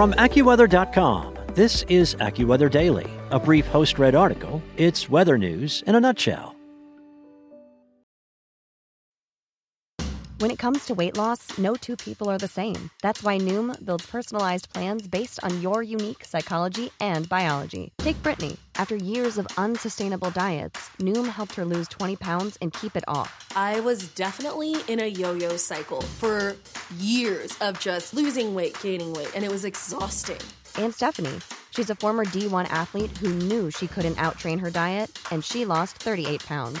From AccuWeather.com, this is AccuWeather Daily, a brief host-read article. It's weather news in a nutshell. When it comes to weight loss, no two people are the same. That's why Noom builds personalized plans based on your unique psychology and biology. Take Brittany. After years of unsustainable diets, Noom helped her lose 20 pounds and keep it off. I was definitely in a yo-yo cycle for years of just losing weight, gaining weight, and it was exhausting. And Stephanie. She's a former D1 athlete who knew she couldn't out-train her diet, and she lost 38 pounds.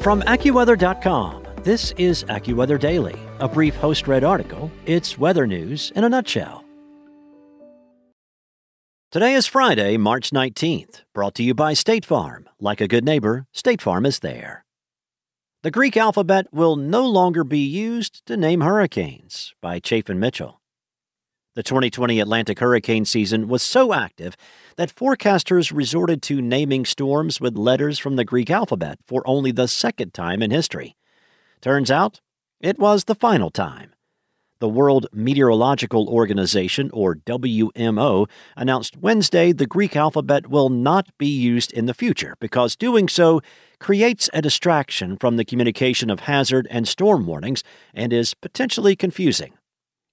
From AccuWeather.com, this is AccuWeather Daily, a brief host-read article. It's weather news in a nutshell. Today is Friday, March 19th, brought to you by State Farm. Like a good neighbor, State Farm is there. The Greek alphabet will no longer be used to name hurricanes, by Chafin Mitchell. The 2020 Atlantic hurricane season was so active that forecasters resorted to naming storms with letters from the Greek alphabet for only the second time in history. Turns out, it was the final time. The World Meteorological Organization, or WMO, announced Wednesday the Greek alphabet will not be used in the future because doing so creates a distraction from the communication of hazard and storm warnings and is potentially confusing.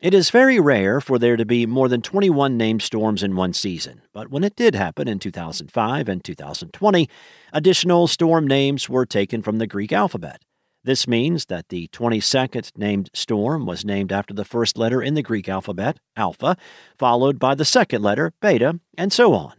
It is very rare for there to be more than 21 named storms in one season, but when it did happen in 2005 and 2020, additional storm names were taken from the Greek alphabet. This means that the 22nd named storm was named after the first letter in the Greek alphabet, alpha, followed by the second letter, beta, and so on.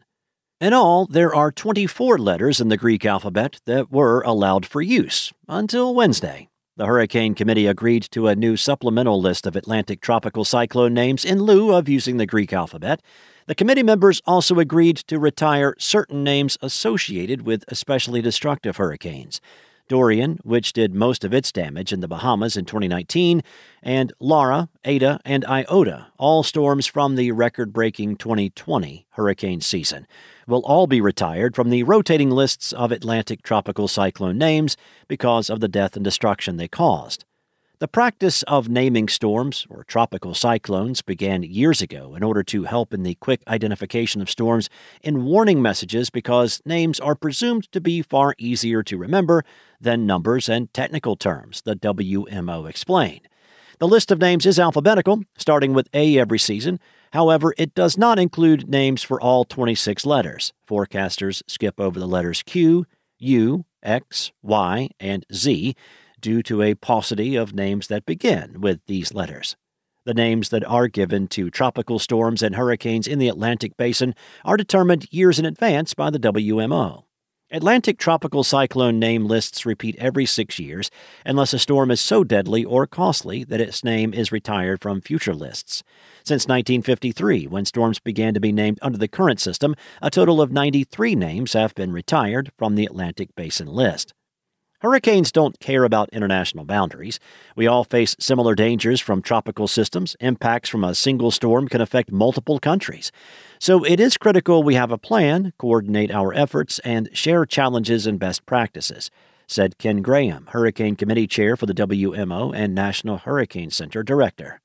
In all, there are 24 letters in the Greek alphabet that were allowed for use until Wednesday. The Hurricane Committee agreed to a new supplemental list of Atlantic tropical cyclone names in lieu of using the Greek alphabet. The committee members also agreed to retire certain names associated with especially destructive hurricanes. Dorian, which did most of its damage in the Bahamas in 2019, and Laura, Ada, and Iota, all storms from the record-breaking 2020 hurricane season, will all be retired from the rotating lists of Atlantic tropical cyclone names because of the death and destruction they caused. The practice of naming storms, or tropical cyclones, began years ago in order to help in the quick identification of storms in warning messages because names are presumed to be far easier to remember than numbers and technical terms, the WMO explained. The list of names is alphabetical, starting with A every season. However, it does not include names for all 26 letters. Forecasters skip over the letters Q, U, X, Y, and Z, due to a paucity of names that begin with these letters. The names that are given to tropical storms and hurricanes in the Atlantic Basin are determined years in advance by the WMO. Atlantic tropical cyclone name lists repeat every 6 years unless a storm is so deadly or costly that its name is retired from future lists. Since 1953, when storms began to be named under the current system, a total of 93 names have been retired from the Atlantic Basin list. Hurricanes don't care about international boundaries. We all face similar dangers from tropical systems. Impacts from a single storm can affect multiple countries. So it is critical we have a plan, coordinate our efforts, and share challenges and best practices, said Ken Graham, Hurricane Committee Chair for the WMO and National Hurricane Center Director.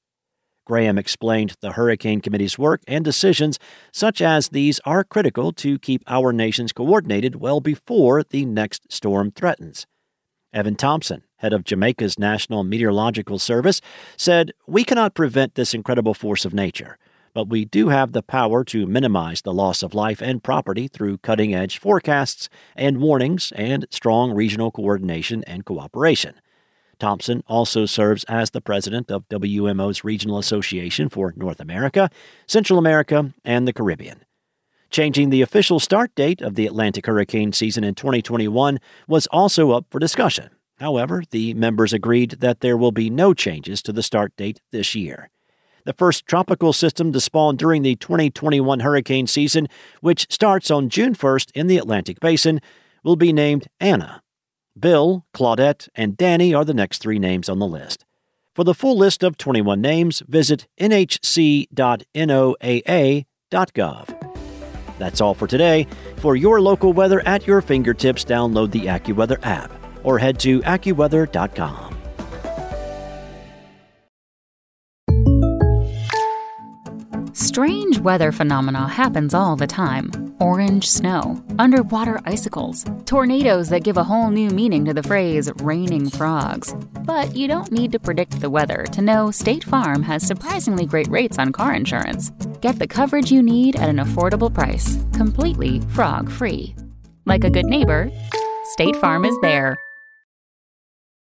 Graham explained the Hurricane Committee's work and decisions such as these are critical to keep our nations coordinated well before the next storm threatens. Evan Thompson, head of Jamaica's National Meteorological Service, said, "We cannot prevent this incredible force of nature, but we do have the power to minimize the loss of life and property through cutting-edge forecasts and warnings and strong regional coordination and cooperation." Thompson also serves as the president of WMO's Regional Association for North America, Central America, and the Caribbean. Changing the official start date of the Atlantic hurricane season in 2021 was also up for discussion. However, the members agreed that there will be no changes to the start date this year. The first tropical system to spawn during the 2021 hurricane season, which starts on June 1st in the Atlantic Basin, will be named Anna. Bill, Claudette, and Danny are the next three names on the list. For the full list of 21 names, visit nhc.noaa.gov. That's all for today. For your local weather at your fingertips, download the AccuWeather app or head to AccuWeather.com. Strange weather phenomena happens all the time. Orange snow, underwater icicles, tornadoes that give a whole new meaning to the phrase raining frogs. But you don't need to predict the weather to know State Farm has surprisingly great rates on car insurance. Get the coverage you need at an affordable price, completely frog-free. Like a good neighbor, State Farm is there.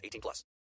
18+.